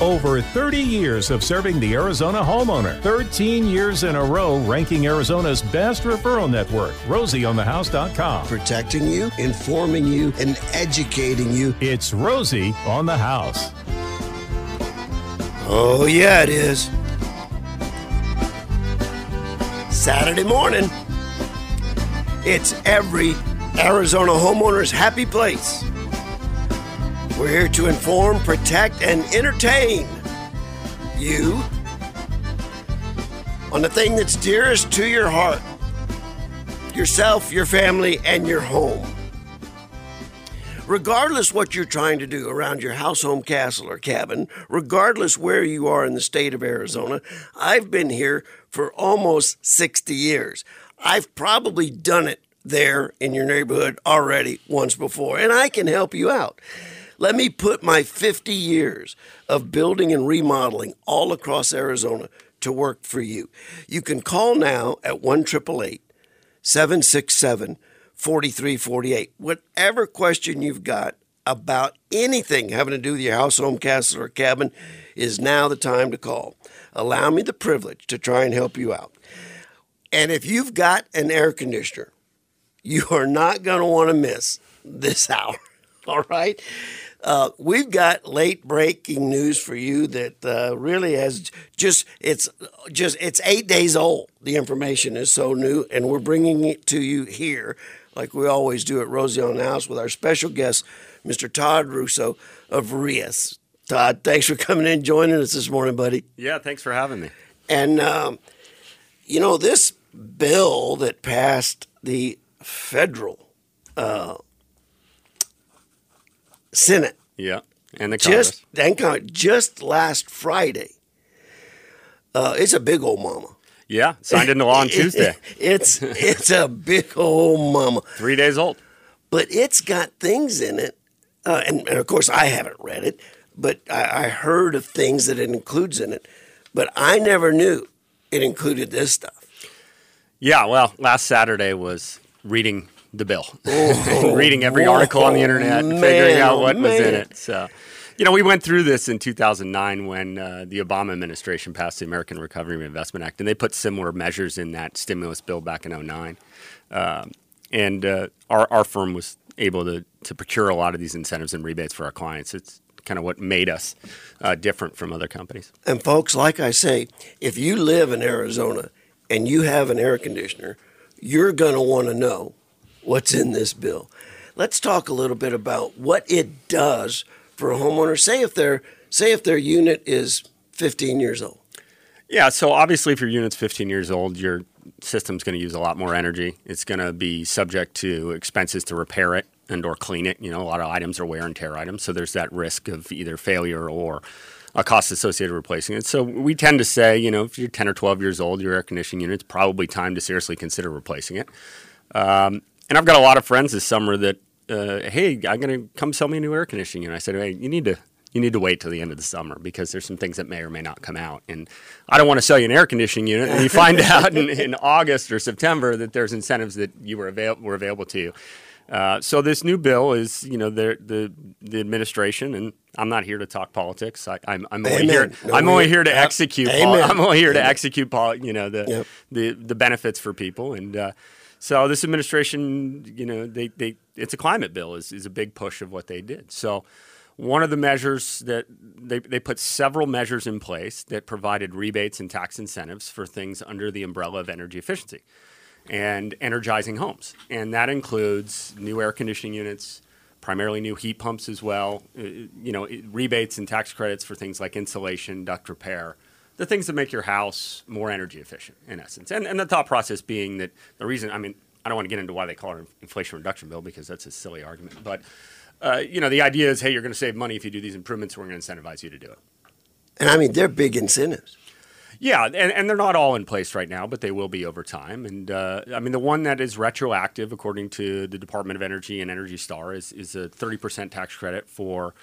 Over 30 years of serving the Arizona homeowner. 13 years in a row ranking Arizona's best referral network. RosieOnTheHouse.com. Protecting you, informing you, and educating you. It's Rosie on the House. Oh, yeah, it is. Saturday morning. It's every Arizona homeowner's happy place. We're here to inform, protect, and entertain you on the thing that's dearest to your heart, yourself, your family, and your home. Regardless what you're trying to do around your house, home, castle, or cabin, regardless where you are in the state of Arizona, I've been here for almost 60 years. I've probably done it there in your neighborhood already once before, and I can help you out. Let me put my 50 years of building and remodeling all across Arizona to work for you. You can call now at 1-888-767-4348. Whatever question you've got about anything having to do with your house, home, castle, or cabin is now the time to call. Allow me the privilege to try and help you out. And if you've got an air conditioner, you are not going to want to miss this hour. All right. We've got late breaking news for you that really has it's 8 days old. The information is so new, and we're bringing it to you here like we always do at Rosie on the House with our special guest, Mr. Todd Russo of REEIS. Todd, thanks for coming in and joining us this morning, buddy. Yeah, thanks for having me. And, you know, this bill that passed the federal Senate. Yeah, and the Congress. Just last Friday. It's a big old mama. Yeah, signed into law on Tuesday. It's a big old mama. 3 days old. But it's got things in it, and of course I haven't read it, but I heard of things that it includes in it, but I never knew it included this stuff. Yeah, well, last Saturday was reading the bill, reading every article on the internet, figuring out what was in it. So, you know, we went through this in 2009 when the Obama administration passed the American Recovery and Investment Act, and they put similar measures in that stimulus bill back in 2009. Our firm was able to procure a lot of these incentives and rebates for our clients. It's kind of what made us different from other companies. And folks, like I say, if you live in Arizona and you have an air conditioner, you're going to want to know what's in this bill. Let's talk a little bit about what it does for a homeowner. Say if their unit is 15 years old. Yeah, so obviously if your unit's 15 years old, your system's going to use a lot more energy. It's going to be subject to expenses to repair it and or clean it. You know, a lot of items are wear and tear items, so there's that risk of either failure or a cost associated with replacing it. So we tend to say, you know, if you're 10 or 12 years old, your air conditioning unit's probably time to seriously consider replacing it. And I've got a lot of friends this summer that, hey, I'm going to come sell me a new air conditioning unit. I said, hey, you need to wait till the end of the summer because there's some things that may or may not come out. And I don't want to sell you an air conditioning unit. And you find out in August or September that there's incentives that you were available to you. So this new bill is, you know, the administration, and I'm not here to talk politics. I'm only here to execute, you know, the benefits for people. And so this administration, you know, it's a climate bill is a big push of what they did. So one of the measures that they put several measures in place that provided rebates and tax incentives for things under the umbrella of energy efficiency and energizing homes. And that includes new air conditioning units, primarily new heat pumps as well, you know, rebates and tax credits for things like insulation, duct repair, the things that make your house more energy efficient, in essence. And the thought process being that the reason, I mean, I don't want to get into why they call it an inflation reduction bill because that's a silly argument. But, you know, the idea is, hey, you're going to save money if you do these improvements. We're going to incentivize you to do it. And, I mean, they're big incentives. Yeah, and they're not all in place right now, but they will be over time. And, I mean, the one that is retroactive, according to the Department of Energy and Energy Star, is a 30% tax credit for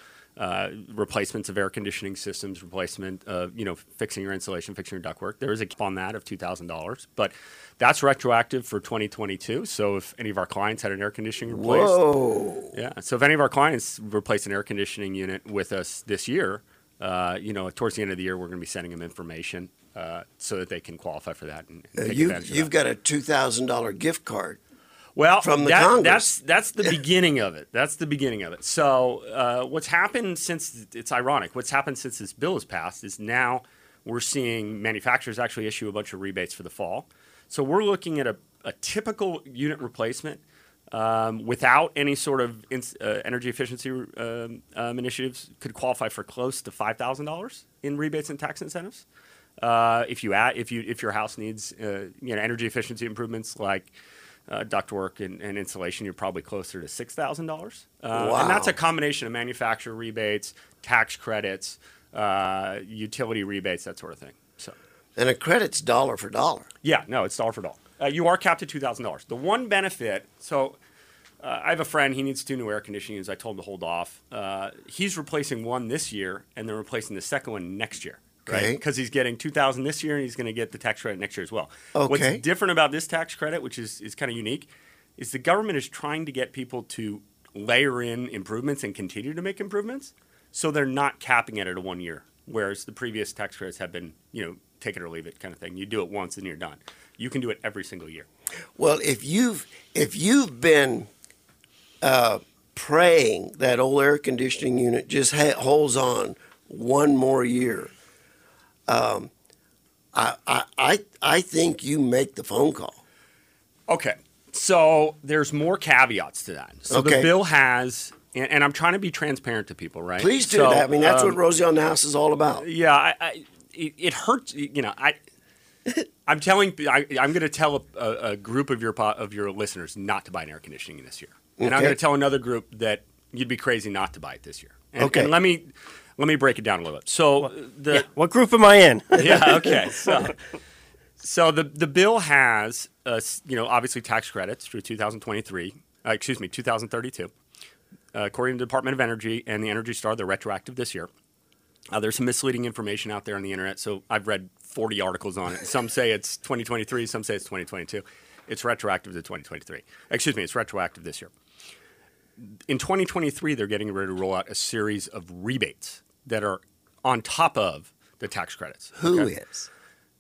replacements of air conditioning systems, replacement of, you know, fixing your insulation, fixing your ductwork. There is a cap on that of $2,000, but that's retroactive for 2022. So if any of our clients had an air conditioning replaced, So if any of our clients replaced an air conditioning unit with us this year, towards the end of the year, we're going to be sending them information so that they can qualify for that. And take advantage of you've got a $2,000 gift card. Well, from the Congress. That's the beginning of it. That's the beginning of it. So what's happened since, it's ironic, what's happened since this bill is passed is now we're seeing manufacturers actually issue a bunch of rebates for the fall. So we're looking at a typical unit replacement without any sort of energy efficiency initiatives could qualify for close to $5,000 in rebates and tax incentives. If your house needs energy efficiency improvements like ductwork and insulation, you're probably closer to $6,000. Wow. And that's a combination of manufacturer rebates, tax credits, utility rebates, that sort of thing. So, and a credit's dollar for dollar. Yeah, no, it's dollar for dollar. You are capped at $2,000. The one benefit, so I have a friend, he needs 2 new air conditioning units. I told him to hold off. He's replacing one this year, and they're replacing the second one next year. Right, because he's getting $2,000 this year, and he's going to get the tax credit next year as well. Okay. What's different about this tax credit, which is kind of unique, is the government is trying to get people to layer in improvements and continue to make improvements, so they're not capping it at a 1 year, whereas the previous tax credits have been, take it or leave it kind of thing. You do it once and you're done. You can do it every single year. Well, if you've been praying that old air conditioning unit just holds on one more year. I think you make the phone call. Okay. So there's more caveats to that. So the bill has, and I'm trying to be transparent to people, right? Please do that. I mean, that's what Rosie on the House is all about. Yeah. It hurts. I'm going to tell a group of your listeners not to buy an air conditioning unit this year. And I'm going to tell another group that you'd be crazy not to buy it this year. And let me break it down a little bit. So what group am I in? Yeah, okay. So the bill has, obviously tax credits through 2032, according to the Department of Energy and the Energy Star. They're retroactive this year. There's some misleading information out there on the internet, so I've read 40 articles on it. Some say it's 2023, some say it's 2022. It's retroactive to 2023. It's retroactive this year. In 2023, they're getting ready to roll out a series of rebates that are on top of the tax credits. Who is?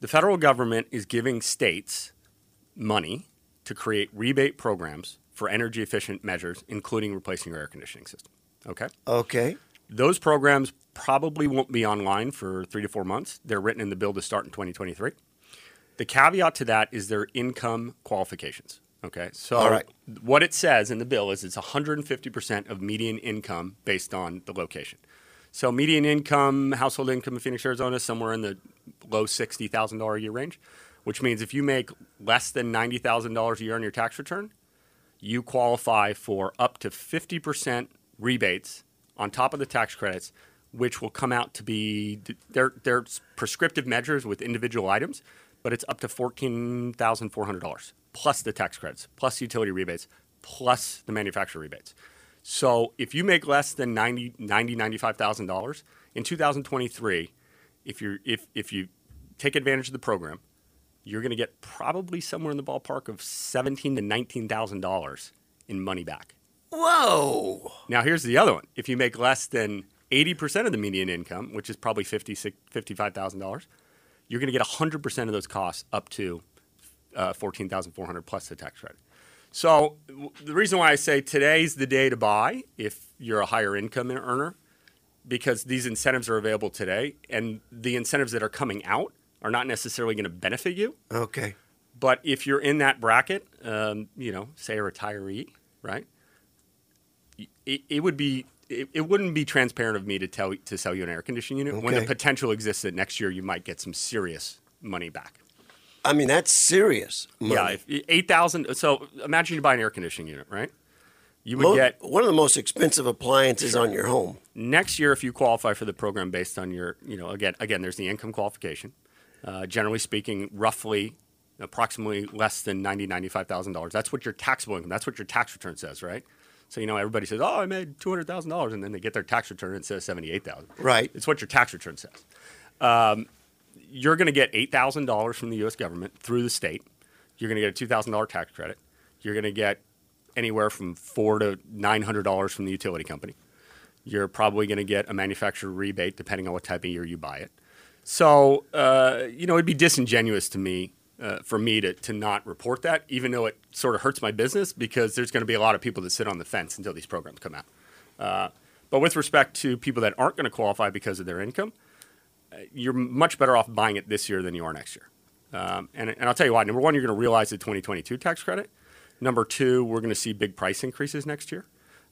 The federal government is giving states money to create rebate programs for energy-efficient measures, including replacing your air conditioning system. Okay? Okay. Those programs probably won't be online for 3 to 4 months. They're written in the bill to start in 2023. The caveat to that is their income qualifications. Okay, so what it says in the bill is it's 150% of median income based on the location. So median income, household income in Phoenix, Arizona, somewhere in the low $60,000 a year range, which means if you make less than $90,000 a year on your tax return, you qualify for up to 50% rebates on top of the tax credits, which will come out to be they're prescriptive measures with individual items, but it's up to $14,400. Plus the tax credits, plus utility rebates, plus the manufacturer rebates. So if you make less than $95,000 in 2023, if you take advantage of the program, you're going to get probably somewhere in the ballpark of $17,000 to $19,000 in money back. Whoa! Now here's the other one. If you make less than 80% of the median income, which is probably $55,000, you're going to get 100% of those costs up to $14,400 plus the tax credit. So the reason why I say today's the day to buy if you're a higher income earner, because these incentives are available today, and the incentives that are coming out are not necessarily going to benefit you. Okay. But if you're in that bracket, say a retiree, right? It wouldn't be transparent of me to sell you an air conditioning unit when the potential exists that next year you might get some serious money back. I mean, that's serious money. Yeah, $8,000. So imagine you buy an air conditioning unit, right? You would get one of the most expensive appliances on your home. Next year, if you qualify for the program based on your, again, there's the income qualification. Generally speaking, roughly, approximately less than $95,000. That's what your taxable income. That's what your tax return says, right? So everybody says, "Oh, I made $200,000," and then they get their tax return and it says $78,000. Right. It's what your tax return says. You're going to get $8,000 from the U.S. government through the state. You're going to get a $2,000 tax credit. You're going to get anywhere from $400 to $900 from the utility company. You're probably going to get a manufacturer rebate depending on what type of year you buy it. So, you know, it'd be disingenuous to me for me to not report that, even though it sort of hurts my business because there's going to be a lot of people that sit on the fence until these programs come out. But with respect to people that aren't going to qualify because of their income, you're much better off buying it this year than you are next year. And I'll tell you why. Number one, you're going to realize the 2022 tax credit. Number two, we're going to see big price increases next year.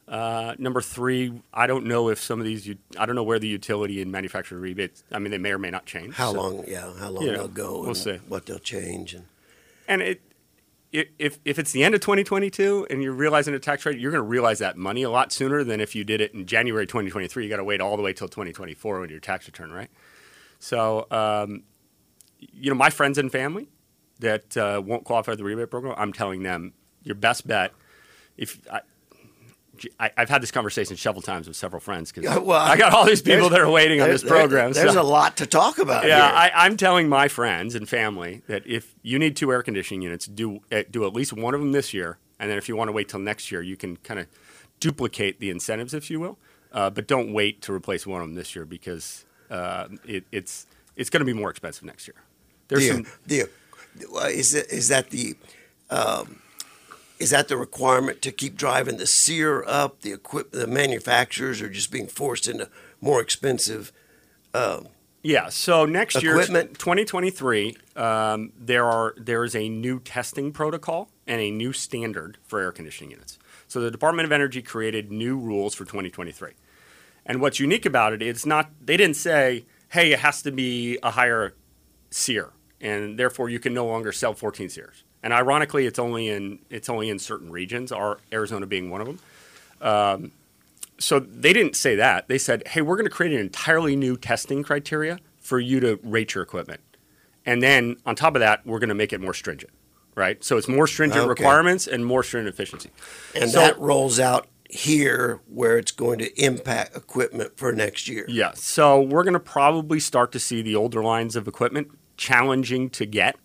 Number three, I don't know if some of these, I don't know where the utility and manufacturer rebates, I mean, they may or may not change. How long they'll go, we'll see what they'll change. And if it's the end of 2022 and you're realizing a tax rate, you're going to realize that money a lot sooner than if you did it in January 2023. You got to wait all the way till 2024 when your tax return, right? So, you know, my friends and family that won't qualify for the rebate program, I'm telling them your best bet, if I've had this conversation several times with several friends because I got all these people that are waiting on this program. There's a lot to talk about. Yeah, here. I'm telling my friends and family that if you need 2 air conditioning units, do at least one of them this year, and then if you want to wait till next year, you can kind of duplicate the incentives, if you will. But don't wait to replace one of them this year because it's going to be more expensive next year. Is that the requirement to keep driving the SEER up? The manufacturers are just being forced into more expensive yeah, so next year, 2023, there is a new testing protocol and a new standard for air conditioning units. So the Department of Energy created new rules for 2023. And what's unique about it, they didn't say, hey, it has to be a higher SEER, and therefore you can no longer sell 14 SEERs. And ironically, it's only in certain regions, our Arizona being one of them. So they didn't say that. They said, hey, we're going to create an entirely new testing criteria for you to rate your equipment. And then on top of that, we're going to make it more stringent, right? So it's more stringent requirements and more stringent efficiency. And so, that rolls out here where it's going to impact equipment for next year. Yeah. So we're going to probably start to see the older lines of equipment challenging to get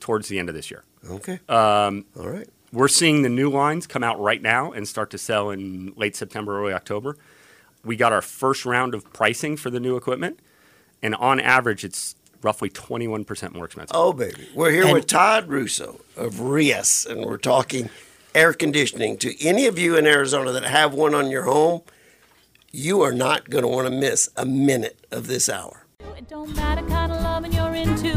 towards the end of this year. Okay. All right. We're seeing the new lines come out right now and start to sell in late September, early October. We got our first round of pricing for the new equipment, and on average, it's roughly 21% more expensive. Oh, baby. We're here with Todd Russo of REEIS, and we're talking air conditioning. To any of you in Arizona that have one on your home, you are not going to want to miss a minute of this hour. It don't matter kind of loving you're into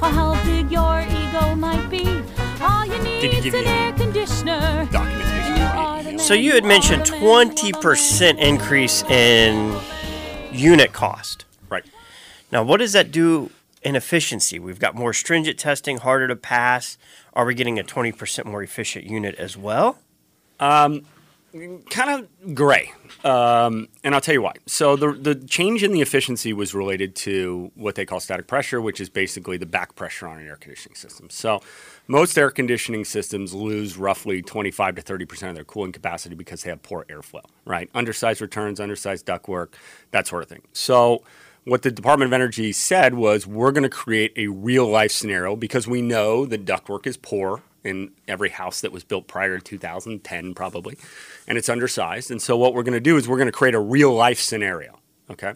or how big your ego might be. All you need is an air conditioner. Documentation. So you had mentioned 20% increase in unit cost. Right. Now, what does that do in efficiency? We've got more stringent testing, harder to pass. Are we getting a 20% more efficient unit as well? Kind of gray, and I'll tell you why. So the change in the efficiency was related to what they call static pressure, which is basically the back pressure on an air conditioning system. So most air conditioning systems lose roughly 25 to 30% of their cooling capacity because they have poor airflow, right? Undersized returns, undersized ductwork, that sort of thing. So what the Department of Energy said was we're going to create a real-life scenario because we know the ductwork is poor in every house that was built prior to 2010 probably, and it's undersized. And so what we're going to do is we're going to create a real-life scenario, okay?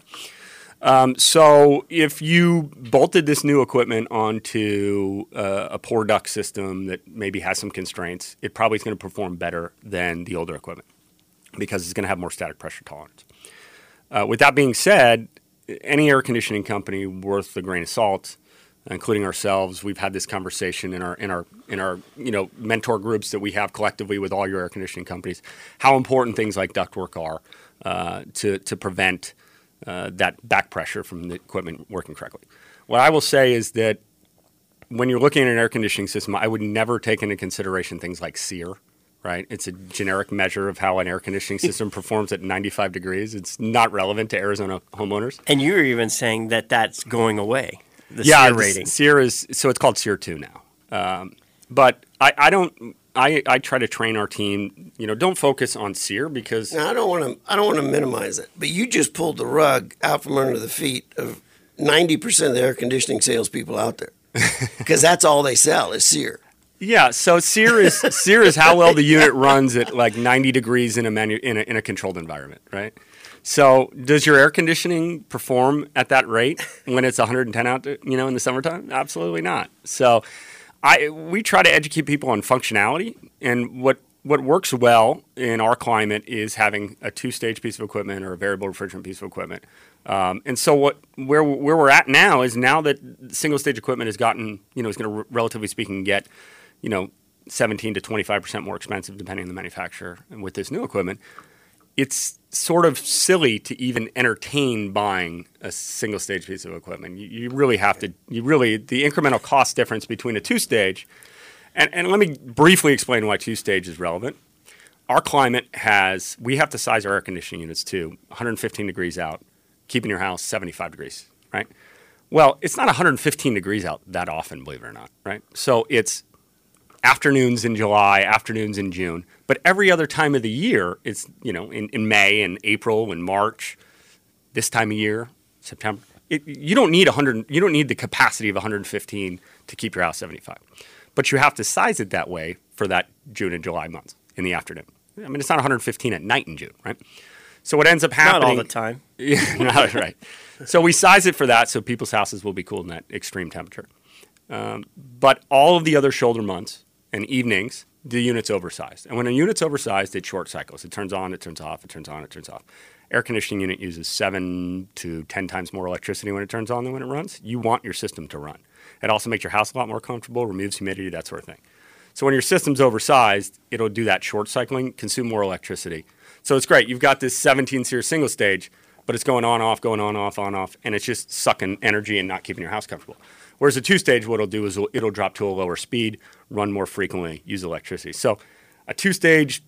So if you bolted this new equipment onto a poor duct system that maybe has some constraints, it probably is going to perform better than the older equipment because it's going to have more static pressure tolerance. With that being said, any air conditioning company worth a grain of salt, including ourselves, we've had this conversation in our mentor groups that we have collectively with all your air conditioning companies, how important things like ductwork are to prevent that back pressure from the equipment working correctly. What I will say is that when you're looking at an air conditioning system, I would never take into consideration things like SEER, right? It's a generic measure of how an air conditioning system performs at 95 degrees. It's not relevant to Arizona homeowners. And you were even saying that that's going away. SEER rating. SEER is, so it's called SEER 2 now. But I try to train our team, don't focus on SEER because I don't want to minimize it. But you just pulled the rug out from under the feet of 90% of the air conditioning salespeople out there because that's all they sell is SEER. Yeah, so SEER is how well the unit runs at like 90 degrees in a controlled environment, right? So does your air conditioning perform at that rate when it's 110 out, you know, in the summertime? Absolutely not. So we try to educate people on functionality, and what works well in our climate is having a two-stage piece of equipment or a variable refrigerant piece of equipment. And so where we're at now is, now that single-stage equipment has gotten, is going to, relatively speaking, get, 17 to 25% more expensive depending on the manufacturer, and with this new equipment, it's sort of silly to even entertain buying a single-stage piece of equipment. You really have to, the incremental cost difference between a two-stage, and let me briefly explain why two-stage is relevant. Our climate has, we have to size our air conditioning units to 115 degrees out, keeping your house 75 degrees, right? Well, it's not 115 degrees out that often, believe it or not, right? So it's afternoons in July, afternoons in June, but every other time of the year, it's, in May and April and March, this time of year, September, you don't need you don't need the capacity of 115 to keep your house 75, but you have to size it that way for that June and July months in the afternoon. I mean, it's not 115 at night in June, right? So what ends up happening— Not all the time. Yeah, not, right. So we size it for that, so people's houses will be cooled in that extreme temperature. But all of the other shoulder months and evenings, the unit's oversized. And when a unit's oversized, it short cycles. It turns on, it turns off, it turns on, it turns off. Air conditioning unit uses 7 to 10 times more electricity when it turns on than when it runs. You want your system to run. It also makes your house a lot more comfortable, removes humidity, that sort of thing. So when your system's oversized, it'll do that short cycling, consume more electricity. So it's great. You've got this 17 SEER single stage, but it's going on, off, going on, off, and it's just sucking energy and not keeping your house comfortable. Whereas a two-stage, what it'll do is it'll drop to a lower speed, run more frequently, use electricity. So a two-stage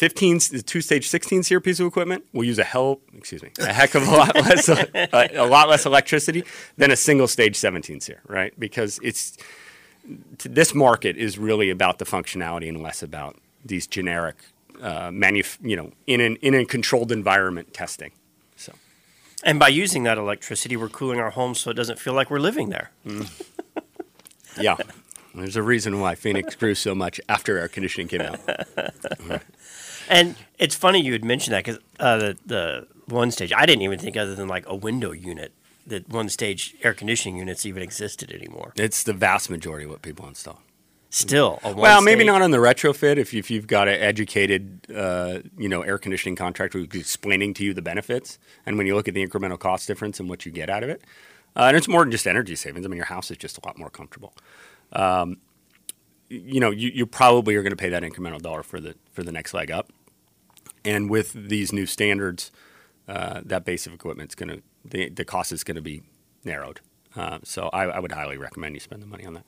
16 SEER piece of equipment will use a heck of a lot less electricity than a single-stage 17 SEER, right? Because this market is really about the functionality and less about these generic, in a controlled environment testing. And by using that electricity, we're cooling our homes so it doesn't feel like we're living there. Mm. Yeah. There's a reason why Phoenix grew so much after air conditioning came out. Right. And it's funny you had mentioned that, because the one stage, I didn't even think, other than like a window unit, that one stage air conditioning units even existed anymore. It's the vast majority of what people install. Still a one Well, stage. Maybe not on the retrofit. If you've got an educated, air conditioning contractor who's explaining to you the benefits, and when you look at the incremental cost difference and what you get out of it, and it's more than just energy savings. I mean, your house is just a lot more comfortable. You probably are going to pay that incremental dollar for the next leg up, and with these new standards, that base of equipment's going to the cost is going to be narrowed. So I would highly recommend you spend the money on that.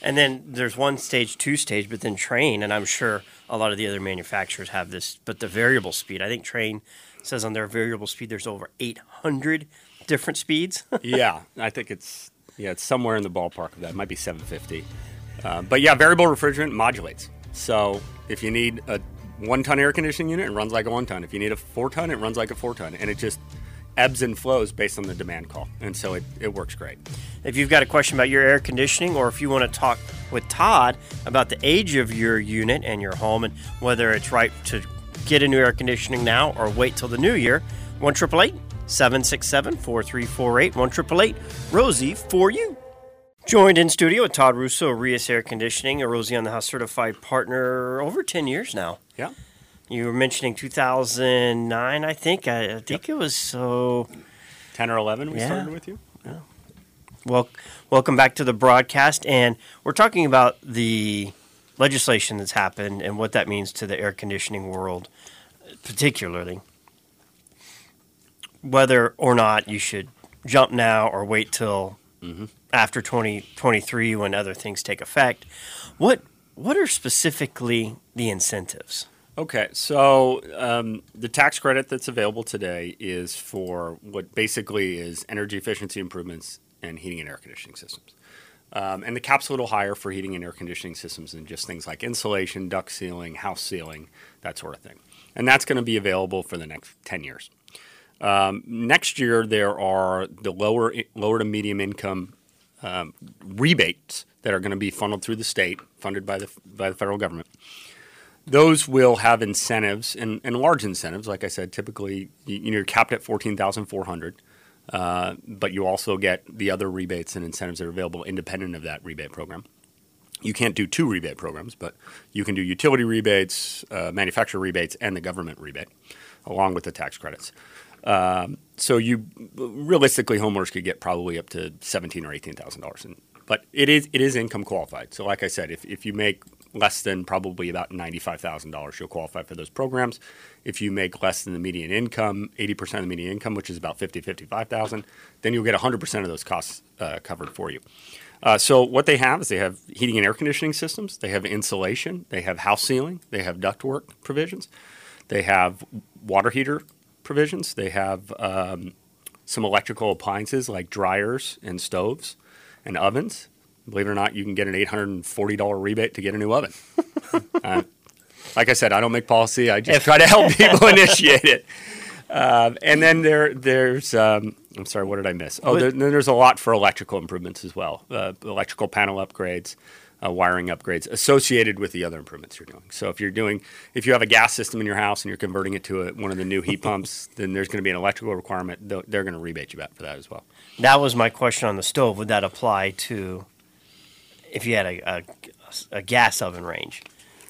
And then there's one stage, two stage, but then Trane, and I'm sure a lot of the other manufacturers have this, but the variable speed. I think Trane says on their variable speed there's over 800 different speeds. Yeah, I think it's somewhere in the ballpark of that. It might be 750. But yeah, variable refrigerant modulates. So if you need a 1-ton air conditioning unit, it runs like a 1-ton. If you need a 4-ton, it runs like a 4-ton. And it just ebbs and flows based on the demand call, and so it works great. If you've got a question about your air conditioning, or if you want to talk with Todd about the age of your unit and your home, and whether it's right to get a new air conditioning now or wait till the new year, 1-888-767-4348, 1-888-ROSIE for you. Joined in studio with Todd Russo, REEIS Air Conditioning, a Rosie on the House certified partner over 10 years now. Yeah. You were mentioning 2009, I think. I think it was 10 or 11 we started with you. Yeah. Well, welcome back to the broadcast. And we're talking about the legislation that's happened and what that means to the air conditioning world, particularly. Whether or not you should jump now or wait till after 2023 when other things take effect. What are specifically the incentives? Okay, so the tax credit that's available today is for what basically is energy efficiency improvements and heating and air conditioning systems. And the cap's a little higher for heating and air conditioning systems than just things like insulation, duct sealing, house sealing, that sort of thing. And that's going to be available for the next 10 years. Next year, there are the lower to medium income rebates that are going to be funneled through the state, funded by the federal government. Those will have incentives and large incentives. Like I said, typically you're capped at $14,400, but you also get the other rebates and incentives that are available independent of that rebate program. You can't do two rebate programs, but you can do utility rebates, manufacturer rebates, and the government rebate, along with the tax credits. So you realistically, homeowners could get probably up to $17,000 or $18,000. But it is income qualified. So like I said, if you make less than probably about $95,000, you'll qualify for those programs. If you make less than the median income, 80% of the median income, which is about $55,000, then you'll get 100% of those costs covered for you. So what they have is they have heating and air conditioning systems. They have insulation. They have house ceiling. They have ductwork provisions. They have water heater provisions. They have some electrical appliances like dryers and stoves and ovens. Believe it or not, you can get an $840 rebate to get a new oven. Like I said, I don't make policy. I just try to help people initiate it. And then there's I'm sorry, what did I miss? Oh, there's a lot for electrical improvements as well, electrical panel upgrades, wiring upgrades associated with the other improvements you're doing. So if you have a gas system in your house and you're converting it to one of the new heat pumps, then there's going to be an electrical requirement. They're going to rebate you back for that as well. That was my question on the stove. Would that apply to if you had a gas oven range,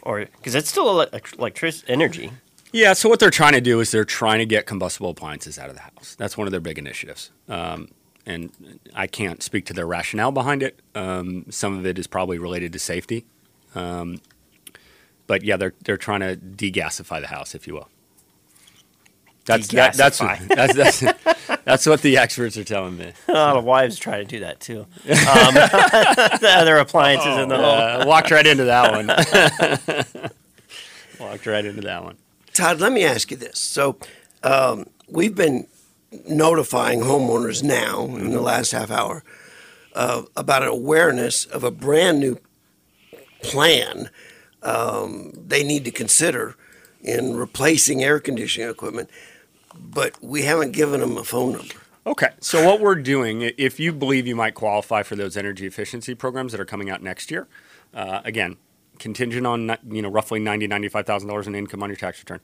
or because it's still electric energy? Yeah. So what they're trying to do is they're trying to get combustible appliances out of the house. That's one of their big initiatives. And I can't speak to their rationale behind it. Some of it is probably related to safety. But yeah, they're trying to degasify the house, if you will. That's what the experts are telling me. A lot of wives try to do that too. The other appliances in the home. Walked right into that one. Todd, let me ask you this. So we've been notifying homeowners now in the last half hour about an awareness of a brand new plan they need to consider in replacing air conditioning equipment, but we haven't given them a phone number. Okay. So what we're doing, if you believe you might qualify for those energy efficiency programs that are coming out next year, again, contingent on roughly $90,000, $95,000 in income on your tax return,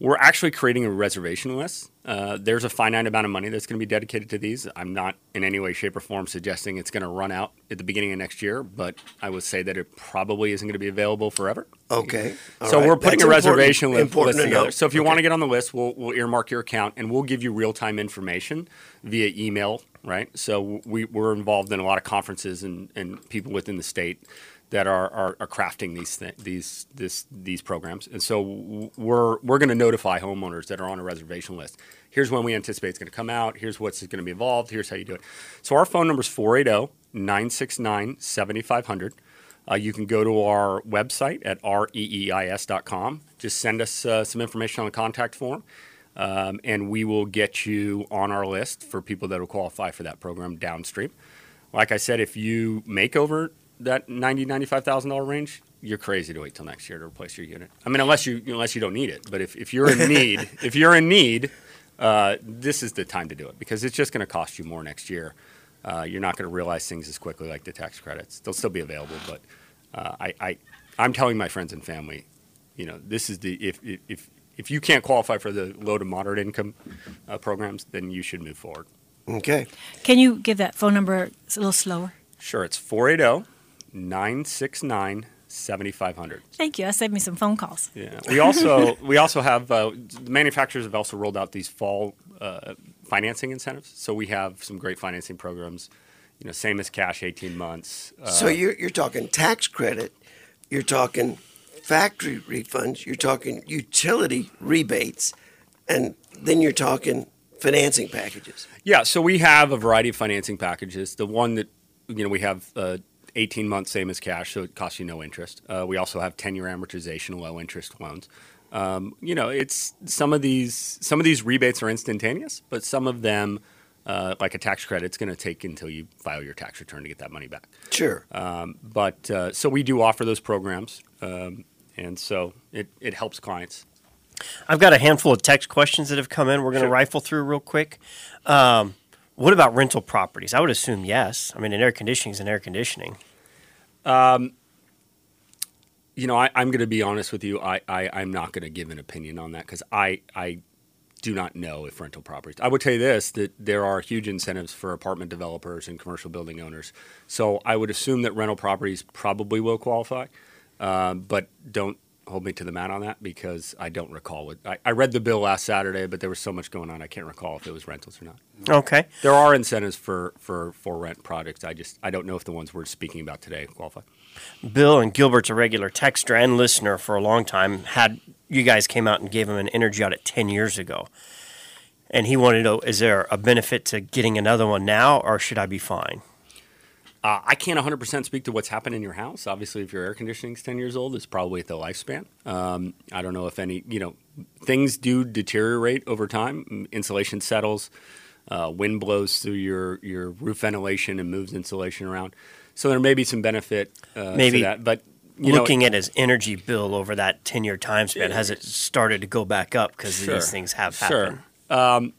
we're actually creating a reservation list. There's a finite amount of money that's going to be dedicated to these. I'm not in any way, shape, or form suggesting it's going to run out at the beginning of next year, but I would say that it probably isn't going to be available forever. Okay. So we're putting a reservation list together. So if you want to get on the list, we'll earmark your account, and we'll give you real-time information via email, right? So we're involved in a lot of conferences and people within the state that are crafting these programs, and so we're going to notify homeowners that are on a reservation list. Here's when we anticipate it's going to come out. Here's what's going to be involved. Here's how you do it. So our phone number is 480-969-7500. You can go to our website at REEIS.com. Just send us some information on the contact form, and we will get you on our list for people that will qualify for that program downstream. Like I said, if you make over that $90,000-$95,000 range, you're crazy to wait till next year to replace your unit. I mean, unless you don't need it. But if you're in need, this is the time to do it because it's just going to cost you more next year. You're not going to realize things as quickly, like the tax credits. They'll still be available, but I'm telling my friends and family, this is the if you can't qualify for the low to moderate income programs, then you should move forward. Okay. Can you give that phone number a little slower? Sure, it's 480-969-7500. Thank you. That saved me some phone calls. Yeah. We also have the manufacturers have also rolled out these fall financing incentives. So we have some great financing programs. Same as cash, 18 months. So you're talking tax credit, you're talking factory refunds, you're talking utility rebates, and then you're talking financing packages. Yeah. So we have a variety of financing packages. The one that we have 18 months, same as cash, so it costs you no interest. We also have 10-year amortization, low-interest loans. It's some of these rebates are instantaneous, but some of them, like a tax credit, it's going to take until you file your tax return to get that money back. Sure. So we do offer those programs, and so it helps clients. I've got a handful of text questions that have come in. We're going to rifle through real quick. What about rental properties? I would assume yes. I mean, an air conditioning is an air conditioning. You know, I'm going to be honest with you. I'm not going to give an opinion on that because I do not know if rental properties. I would tell you this, that there are huge incentives for apartment developers and commercial building owners. So I would assume that rental properties probably will qualify, but don't hold me to the mat on that because I don't recall. I read the bill last Saturday, but there was so much going on, I can't recall if it was rentals or not. Okay. There are incentives for rent products. I don't know if the ones we're speaking about today qualify. Bill and Gilbert's a regular texter and listener for a long time. Had you guys came out and gave him an energy audit 10 years ago, and he wanted to know, is there a benefit to getting another one now, or should I be fine? I can't 100% speak to what's happened in your house. Obviously, if your air conditioning is 10 years old, it's probably at the lifespan. I don't know if any, you know, things do deteriorate over time. Insulation settles, wind blows through your roof ventilation and moves insulation around. So there may be some benefit to that. But looking at his energy bill over that 10-year time span, has it started to go back up because these things have happened? Sure.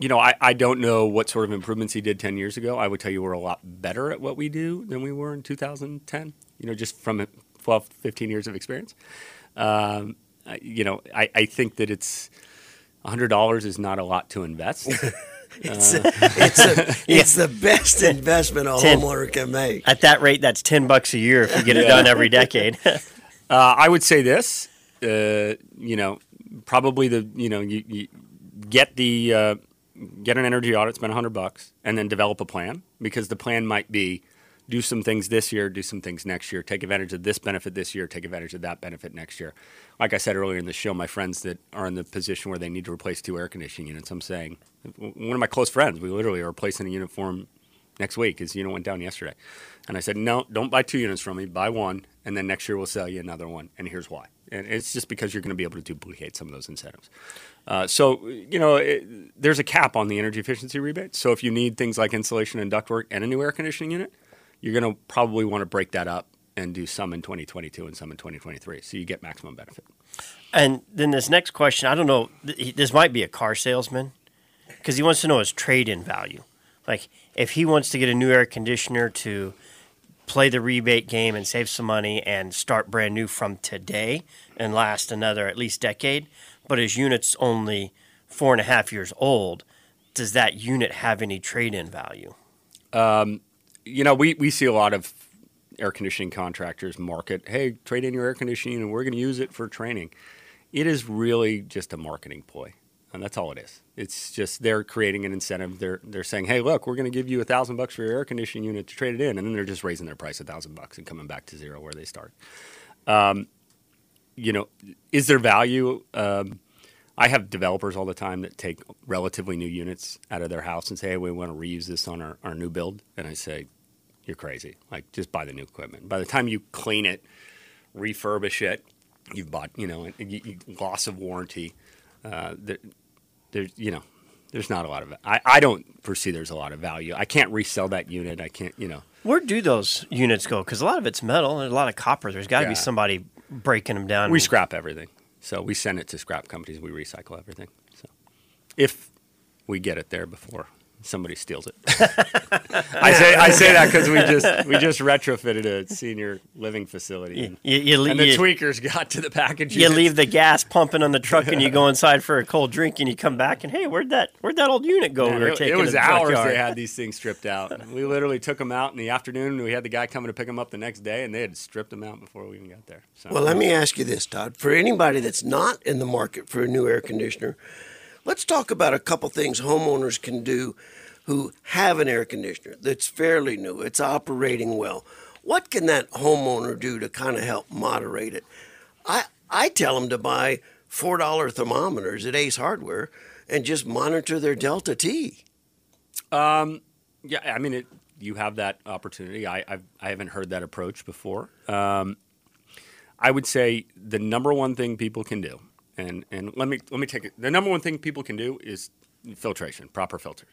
You know, I don't know what sort of improvements he did 10 years ago. I would tell you we're a lot better at what we do than we were in 2010, you know, just from 12, 15 years of experience. You know, I think that it's $100 is not a lot to invest. It's the best investment a homeowner can make. At that rate, that's 10 bucks a year if you get it done every decade. I would say this, you know, probably you get the get an energy audit, spend $100, and then develop a plan, because the plan might be do some things this year, do some things next year, take advantage of this benefit this year, take advantage of that benefit next year. Like I said earlier in the show, my friends that are in the position where they need to replace 2 air conditioning units, I'm saying, one of my close friends, we literally are replacing a uniform next week. His unit went down yesterday. And I said, no, don't buy 2 units from me, buy 1, and then next year we'll sell you another one, and here's why. And it's just because you're going to be able to duplicate some of those incentives. So, you know, there's a cap on the energy efficiency rebate. So if you need things like insulation and ductwork and a new air conditioning unit, you're going to probably want to break that up and do some in 2022 and some in 2023. So you get maximum benefit. And then this next question, I don't know, this might be a car salesman, because he wants to know his trade-in value. Like if he wants to get a new air conditioner to play the rebate game and save some money and start brand new from today and last another at least decade, but his unit's only 4.5 years old, does that unit have any trade-in value? You know, we see a lot of air conditioning contractors market, hey, trade in your air conditioning and we're going to use it for training. It is really just a marketing ploy, and that's all it is. It's just they're creating an incentive. They're saying, hey, look, we're going to give you $1,000 for your air conditioning unit to trade it in, and then they're just raising their price $1,000 and coming back to zero where they start. You know, is there value? I have developers all the time that take relatively new units out of their house and say, hey, we want to reuse this on our new build. And I say, you're crazy. Like, just buy the new equipment. By the time you clean it, refurbish it, you've bought, you know, loss of warranty. There's not a lot of it. I don't foresee there's a lot of value. I can't resell that unit. I can't, you know. Where do those units go? Because a lot of it's metal and a lot of copper. There's got to be somebody breaking them down. We scrap everything. So we send it to scrap companies. We recycle everything. So if we get it there before somebody steals it. I say that because we just retrofitted a senior living facility, and, the tweakers got to the package. You leave the gas pumping on the truck, and you go inside for a cold drink, and you come back, and hey, where'd that old unit go? Yeah, it was hours they had these things stripped out. We literally took them out in the afternoon. We had the guy coming to pick them up the next day, and they had stripped them out before we even got there. So. Well, let me ask you this, Todd. For anybody that's not in the market for a new air conditioner, let's talk about a couple things homeowners can do who have an air conditioner that's fairly new, it's operating well. What can that homeowner do to kind of help moderate it? I tell them to buy $4 thermometers at Ace Hardware and just monitor their Delta T. Yeah, I mean, you have that opportunity. I haven't heard that approach before. I would say the number one thing people can do, and let me take it. The number one thing people can do is filtration, proper filters.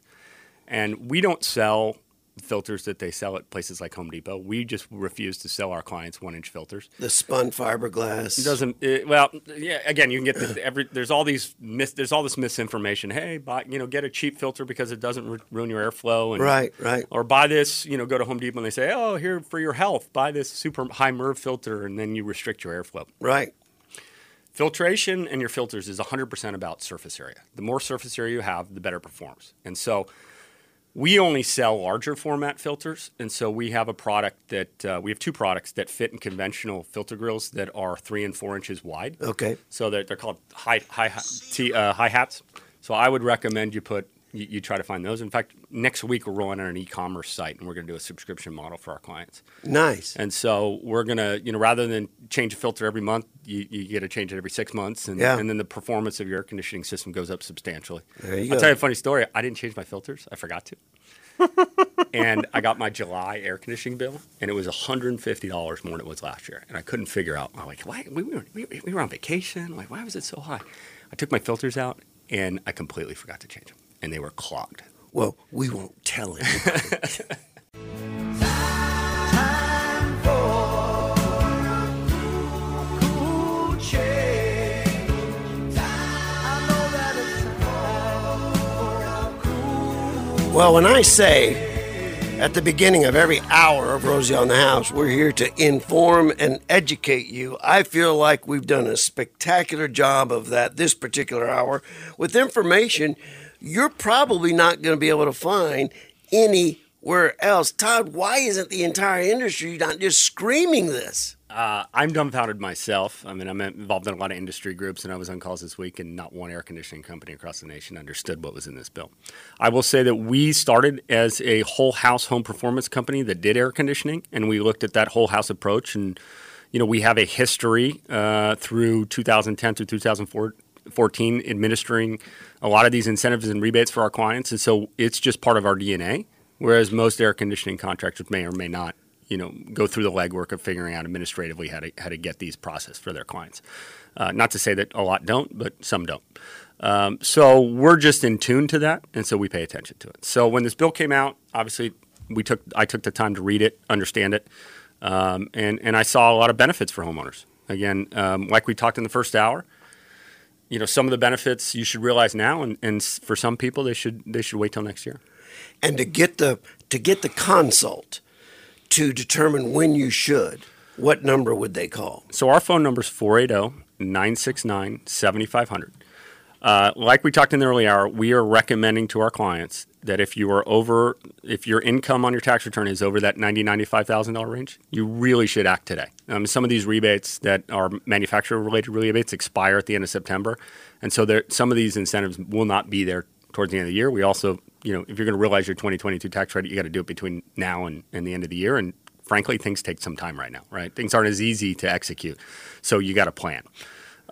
And we don't sell filters that they sell at places like Home Depot. We just refuse to sell our clients 1-inch filters. The spun fiberglass. It doesn't. Well, yeah. Again, you can get this, there's all this misinformation. Hey, get a cheap filter because it doesn't ruin your airflow. And, right. Or buy this. Go to Home Depot and they say, oh, here for your health, buy this super high MERV filter, and then you restrict your airflow. Right. Filtration and your filters is 100% about surface area. The more surface area you have, the better it performs. And so we only sell larger format filters, and so we have a product that we have two products that fit in conventional filter grills that are 3 and 4 inches wide. Okay. So they're called high hats. So I would recommend you try to find those. In fact, next week we're rolling on an e-commerce site, and we're going to do a subscription model for our clients. Nice. And so we're going to, rather than change a filter every month, you get to change it every 6 months, and then the performance of your air conditioning system goes up substantially. I'll tell you a funny story. I didn't change my filters. I forgot to. And I got my July air conditioning bill, and it was $150 more than it was last year. And I couldn't figure out. I'm like, why? We were on vacation. I'm like, why was it so high? I took my filters out, and I completely forgot to change them. And they were clogged. Well, we won't tell anybody. Time for cool change. I know that it's time for cool. Well, when I say at the beginning of every hour of Rosie on the House, we're here to inform and educate you, I feel like we've done a spectacular job of that this particular hour with information you're probably not going to be able to find anywhere else. Todd, why isn't the entire industry not just screaming this? I'm dumbfounded myself. I mean, I'm involved in a lot of industry groups, and I was on calls this week, and not one air conditioning company across the nation understood what was in this bill. I will say that we started as a whole house home performance company that did air conditioning, and we looked at that whole house approach. And, we have a history through 2010 through 2014 administering a lot of these incentives and rebates for our clients, and so it's just part of our DNA, whereas most air conditioning contractors may or may not go through the legwork of figuring out administratively how to get these processed for their clients. Not to say that a lot don't, but some don't. So we're just in tune to that, and so we pay attention to it. So when this bill came out, obviously I took the time to read it, understand it, and I saw a lot of benefits for homeowners. Again, like we talked in the first hour, some of the benefits you should realize now, and for some people they should wait till next year. And to get the consult to determine when you should, what number would they call? So our phone number is 480-969-7500. Like we talked in the early hour, we are recommending to our clients that if your income on your tax return is over that $90,000, $95,000 range, you really should act today. Some of these rebates that are manufacturer-related rebates expire at the end of September, and so some of these incentives will not be there towards the end of the year. We also, if you're going to realize your 2022 tax credit, you got to do it between now and the end of the year, and frankly, things take some time right now, right? Things aren't as easy to execute, so you got to plan.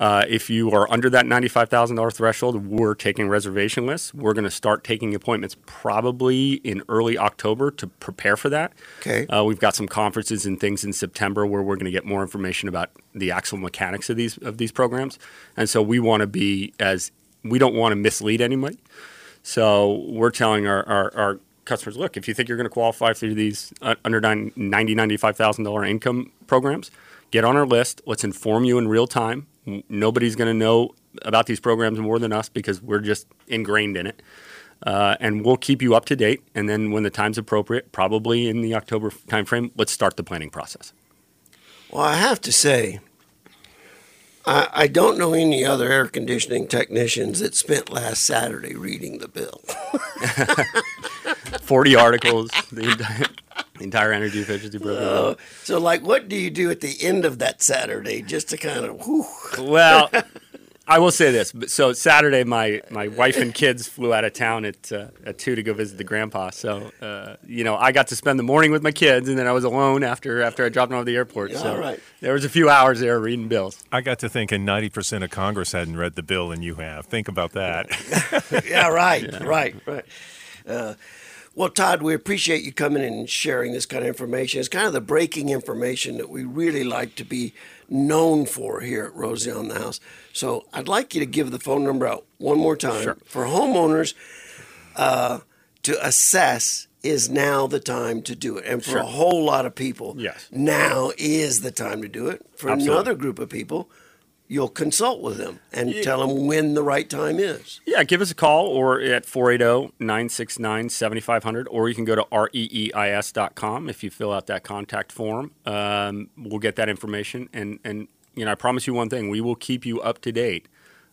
If you are under that $95,000 threshold, we're taking reservation lists. We're going to start taking appointments probably in early October to prepare for that. Okay. We've got some conferences and things in September where we're going to get more information about the actual mechanics of these programs. And so we want to we don't want to mislead anybody. So we're telling our customers, look, if you think you're going to qualify through these under $90,000, $95,000 income programs, get on our list. Let's inform you in real time. Nobody's going to know about these programs more than us because we're just ingrained in it. And we'll keep you up to date. And then when the time's appropriate, probably in the October timeframe, let's start the planning process. Well, I have to say, I don't know any other air conditioning technicians that spent last Saturday reading the bill. 40 articles, the entire energy efficiency program. So, what do you do at the end of that Saturday just to kind of, whew? Well, I will say this. So Saturday, my wife and kids flew out of town at 2 to go visit the grandpa. So, I got to spend the morning with my kids, and then I was alone after I dropped them off at the airport. Yeah, so There was a few hours there reading bills. I got to thinking 90% of Congress hadn't read the bill, and you have. Think about that. Yeah, right. Well, Todd, we appreciate you coming in and sharing this kind of information. It's kind of the breaking information that we really like to be known for here at Rosie on the House. So I'd like you to give the phone number out one more time for homeowners to assess is now the time to do it. And for a whole lot of people, now is the time to do it. For another group of people, you'll consult with them and tell them when the right time is. Yeah, give us a call or at 480-969-7500, or you can go to REEIS.com if you fill out that contact form. We'll get that information. And you know, I promise you one thing, we will keep you up to date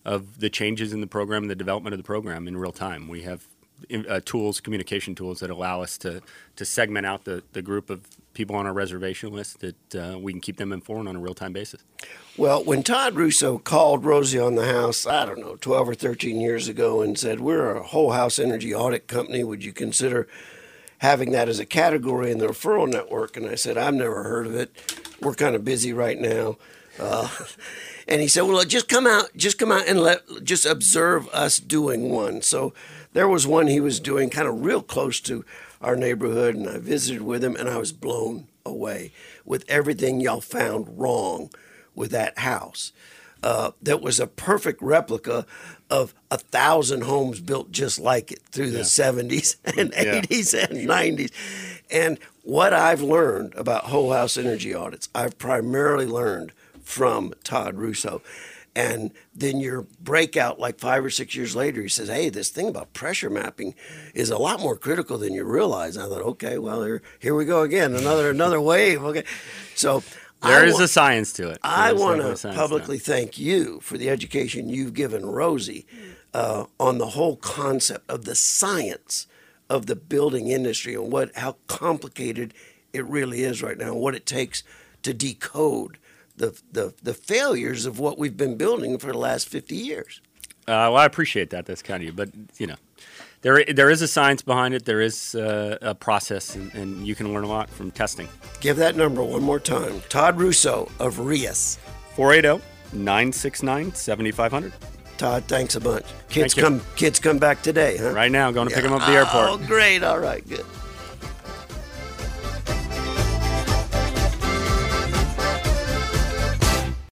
of the changes in the program and the development of the program in real time. We have tools, communication tools that allow us to segment out the group of people on our reservation list that we can keep them informed on a real-time basis. Well, when Todd Russo called Rosie on the House, I don't know, 12 or 13 years ago and said, we're a whole house energy audit company. Would you consider having that as a category in the referral network? And I said, I've never heard of it. We're kind of busy right now. And he said, well, just come out and just observe us doing one. So there was one he was doing kind of real close to our neighborhood, and I visited with him, and I was blown away with everything y'all found wrong with that house. That was a perfect replica of 1,000 homes built just like it through the 70s and 80s and 90s. And what I've learned about whole house energy audits, I've primarily learned from Todd Russo. And then your breakout, like 5 or 6 years later, he says, hey, this thing about pressure mapping is a lot more critical than you realize. And I thought, okay, well, here we go again, another wave. Okay, so there is a science to it. I want to publicly thank you for the education you've given Rosie on the whole concept of the science of the building industry and how complicated it really is right now, and what it takes to decode the failures of what we've been building for the last 50 years. Well, I appreciate that. That's kind of you. But, you know, there is a science behind it. There is a process, and you can learn a lot from testing. Give that number one more time. Todd Russo of REEIS. 480-969-7500. Todd, thanks a bunch. Kids come back today, huh? Right now, going to pick them up at the airport. Oh, great. All right, good.